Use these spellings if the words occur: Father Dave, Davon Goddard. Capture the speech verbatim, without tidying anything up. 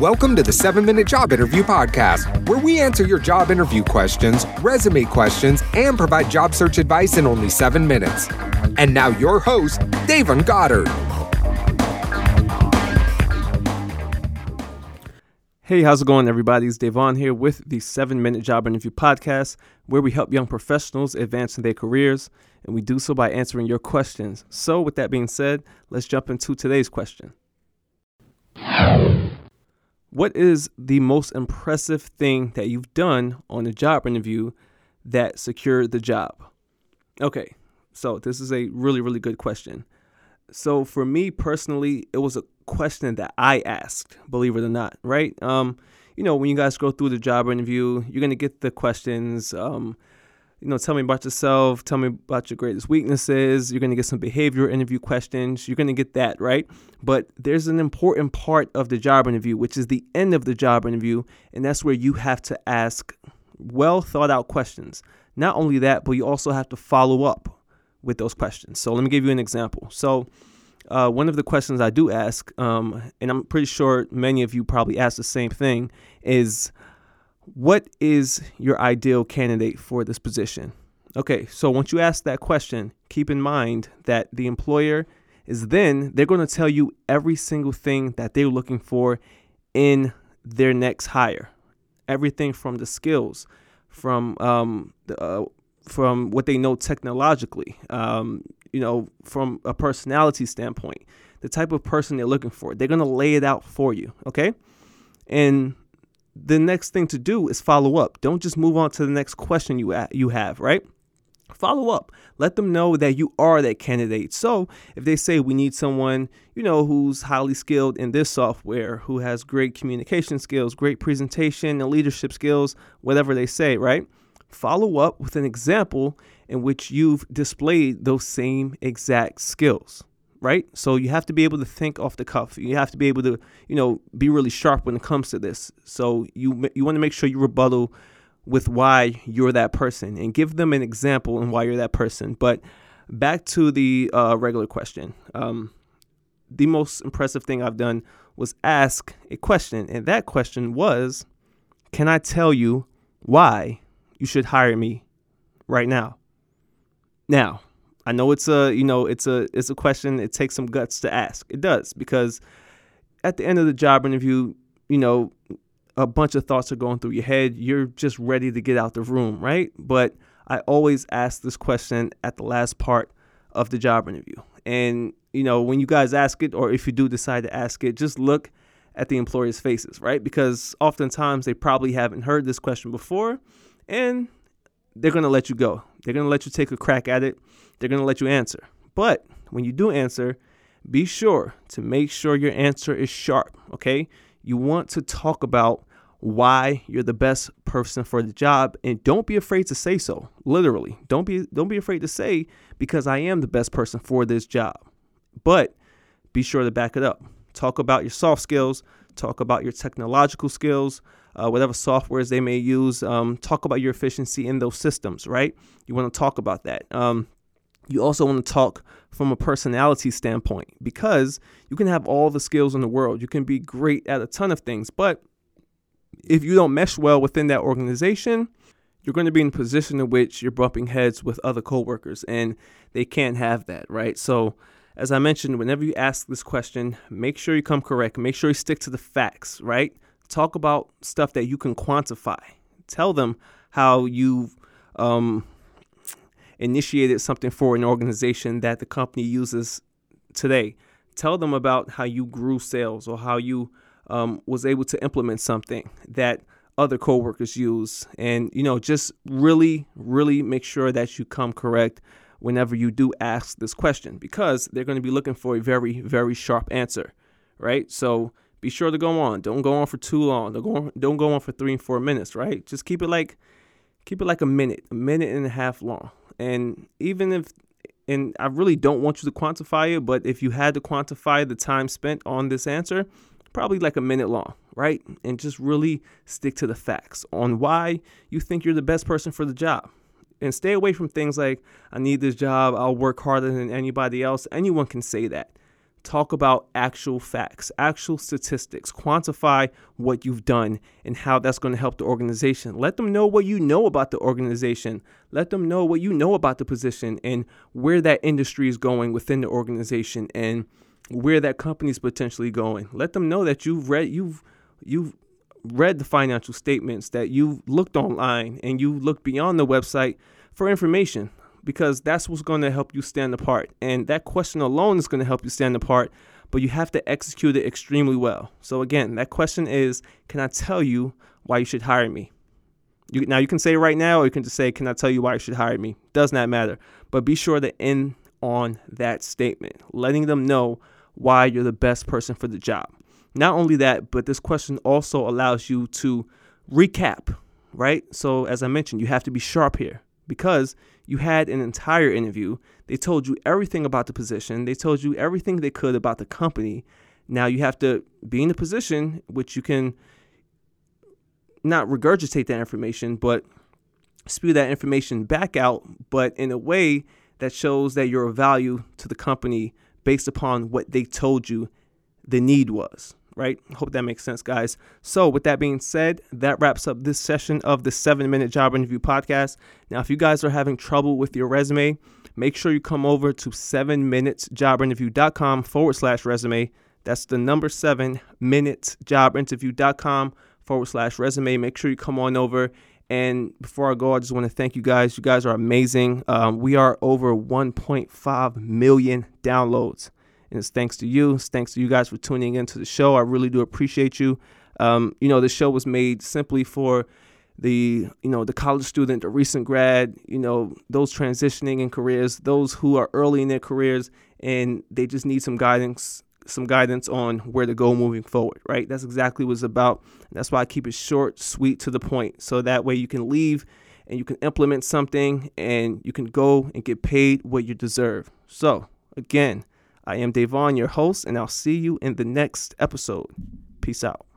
Welcome to the seven minute Job Interview Podcast, where we answer your job interview questions, resume questions, and provide job search advice in only seven minutes. And now your host, Davon Goddard. Hey, how's it going, everybody? It's Davon here with the seven minute Job Interview Podcast, where we help young professionals advance in their careers, and we do so by answering your questions. So with that being said, let's jump into today's question. What is the most impressive thing that you've done on a job interview that secured the job? Okay, so this is a really, really good question. So for me personally, it was a question that I asked, believe it or not, right? Um, you know, when you guys go through the job interview, you're going to get the questions, um, you know, tell me about yourself, tell me about your greatest weaknesses. You're going to get some behavioral interview questions. You're going to get that, right? But there's an important part of the job interview, which is the end of the job interview. And that's where you have to ask well thought out questions. Not only that, but you also have to follow up with those questions. So let me give you an example. So Uh, one of the questions I do ask, um, and I'm pretty sure many of you probably ask the same thing, is what is your ideal candidate for this position? Okay, so once you ask that question, keep in mind that the employer is then, they're going to tell you every single thing that they're looking for in their next hire. Everything from the skills, from um, the, uh, from what they know technologically, um, you know, from a personality standpoint, the type of person they're looking for. They're going to lay it out for you, okay? And the next thing to do is follow up. Don't just move on to the next question you you have, right? Follow up. Let them know that you are that candidate. So if they say we need someone, you know, who's highly skilled in this software, who has great communication skills, great presentation and leadership skills, whatever they say, right? Follow up with an example in which you've displayed those same exact skills, right? So you have to be able to think off the cuff. You have to be able to, you know, be really sharp when it comes to this. So you you want to make sure you rebuttal with why you're that person and give them an example and why you're that person. But back to the uh, regular question. Um, the most impressive thing I've done was ask a question. And that question was, can I tell you why you should hire me right now? Now, I know it's a, you know, it's a, it's a question. It takes some guts to ask. It does, because at the end of the job interview, you know, a bunch of thoughts are going through your head. You're just ready to get out the room, right? But I always ask this question at the last part of the job interview. And, you know, when you guys ask it, or if you do decide to ask it, just look at the employer's faces, right? Because oftentimes they probably haven't heard this question before. And they're going to let you go. They're going to let you take a crack at it. They're going to let you answer. But when you do answer, be sure to make sure your answer is sharp, okay? You want to talk about why you're the best person for the job, and don't be afraid to say so. Literally, don't be don't be afraid to say, because I am the best person for this job. But be sure to back it up. Talk about your soft skills. Talk about your technological skills, uh, whatever softwares they may use. Um, talk about your efficiency in those systems, right? You want to talk about that. Um, you also want to talk from a personality standpoint, because you can have all the skills in the world. You can be great at a ton of things, but if you don't mesh well within that organization, you're going to be in a position in which you're bumping heads with other coworkers, and they can't have that, right? So as I mentioned, whenever you ask this question, make sure you come correct. Make sure you stick to the facts, right? Talk about stuff that you can quantify. Tell them how you've um, initiated something for an organization that the company uses today. Tell them about how you grew sales, or how you um, was able to implement something that other coworkers use. And, you know, just really, really make sure that you come correct whenever you do ask this question, because they're going to be looking for a very, very sharp answer, right? So be sure to go on. Don't go on for too long. Don't go on, don't go on for three and four minutes, right? Just keep it like, keep it like a minute, a minute and a half long. And even if, and I really don't want you to quantify it, but if you had to quantify the time spent on this answer, probably like a minute long, right? And just really stick to the facts on why you think you're the best person for the job. And stay away from things like, I need this job, I'll work harder than anybody else. Anyone can say that. Talk about actual facts, actual statistics, quantify what you've done and how that's going to help the organization. Let them know what you know about the organization. Let them know what you know about the position and where that industry is going within the organization and where that company is potentially going. Let them know that you've read, you've, you've read the financial statements, that you've looked online and you looked beyond the website for information. Because that's what's going to help you stand apart. And that question alone is going to help you stand apart, but you have to execute it extremely well. So again, that question is, can I tell you why you should hire me? You, now you can say right now, or you can just say, can I tell you why you should hire me? Does not matter. But be sure to end on that statement, letting them know why you're the best person for the job. Not only that, but this question also allows you to recap, right? So as I mentioned, you have to be sharp here. Because you had an entire interview, they told you everything about the position, they told you everything they could about the company. Now you have to be in a position which you can not regurgitate that information, but spew that information back out, but in a way that shows that you're of value to the company based upon what they told you the need was, right? Hope that makes sense, guys. So with that being said, that wraps up this session of the seven minute Job Interview Podcast. Now, if you guys are having trouble with your resume, make sure you come over to seven minutes job interview dot com forward slash resume. That's the number seven minutes job interview dot com forward slash resume. Make sure you come on over. And before I go, I just want to thank you guys. You guys are amazing. Um, we are over one point five million downloads. And it's thanks to you. It's thanks to you guys for tuning into the show. I really do appreciate you. Um, you know, the show was made simply for the, you know, the college student, the recent grad, you know, those transitioning in careers, those who are early in their careers and they just need some guidance, some guidance on where to go moving forward, right? That's exactly what it's about. That's why I keep it short, sweet, to the point. So that way you can leave and you can implement something and you can go and get paid what you deserve. So again, I am Davon, your host, and I'll see you in the next episode. Peace out.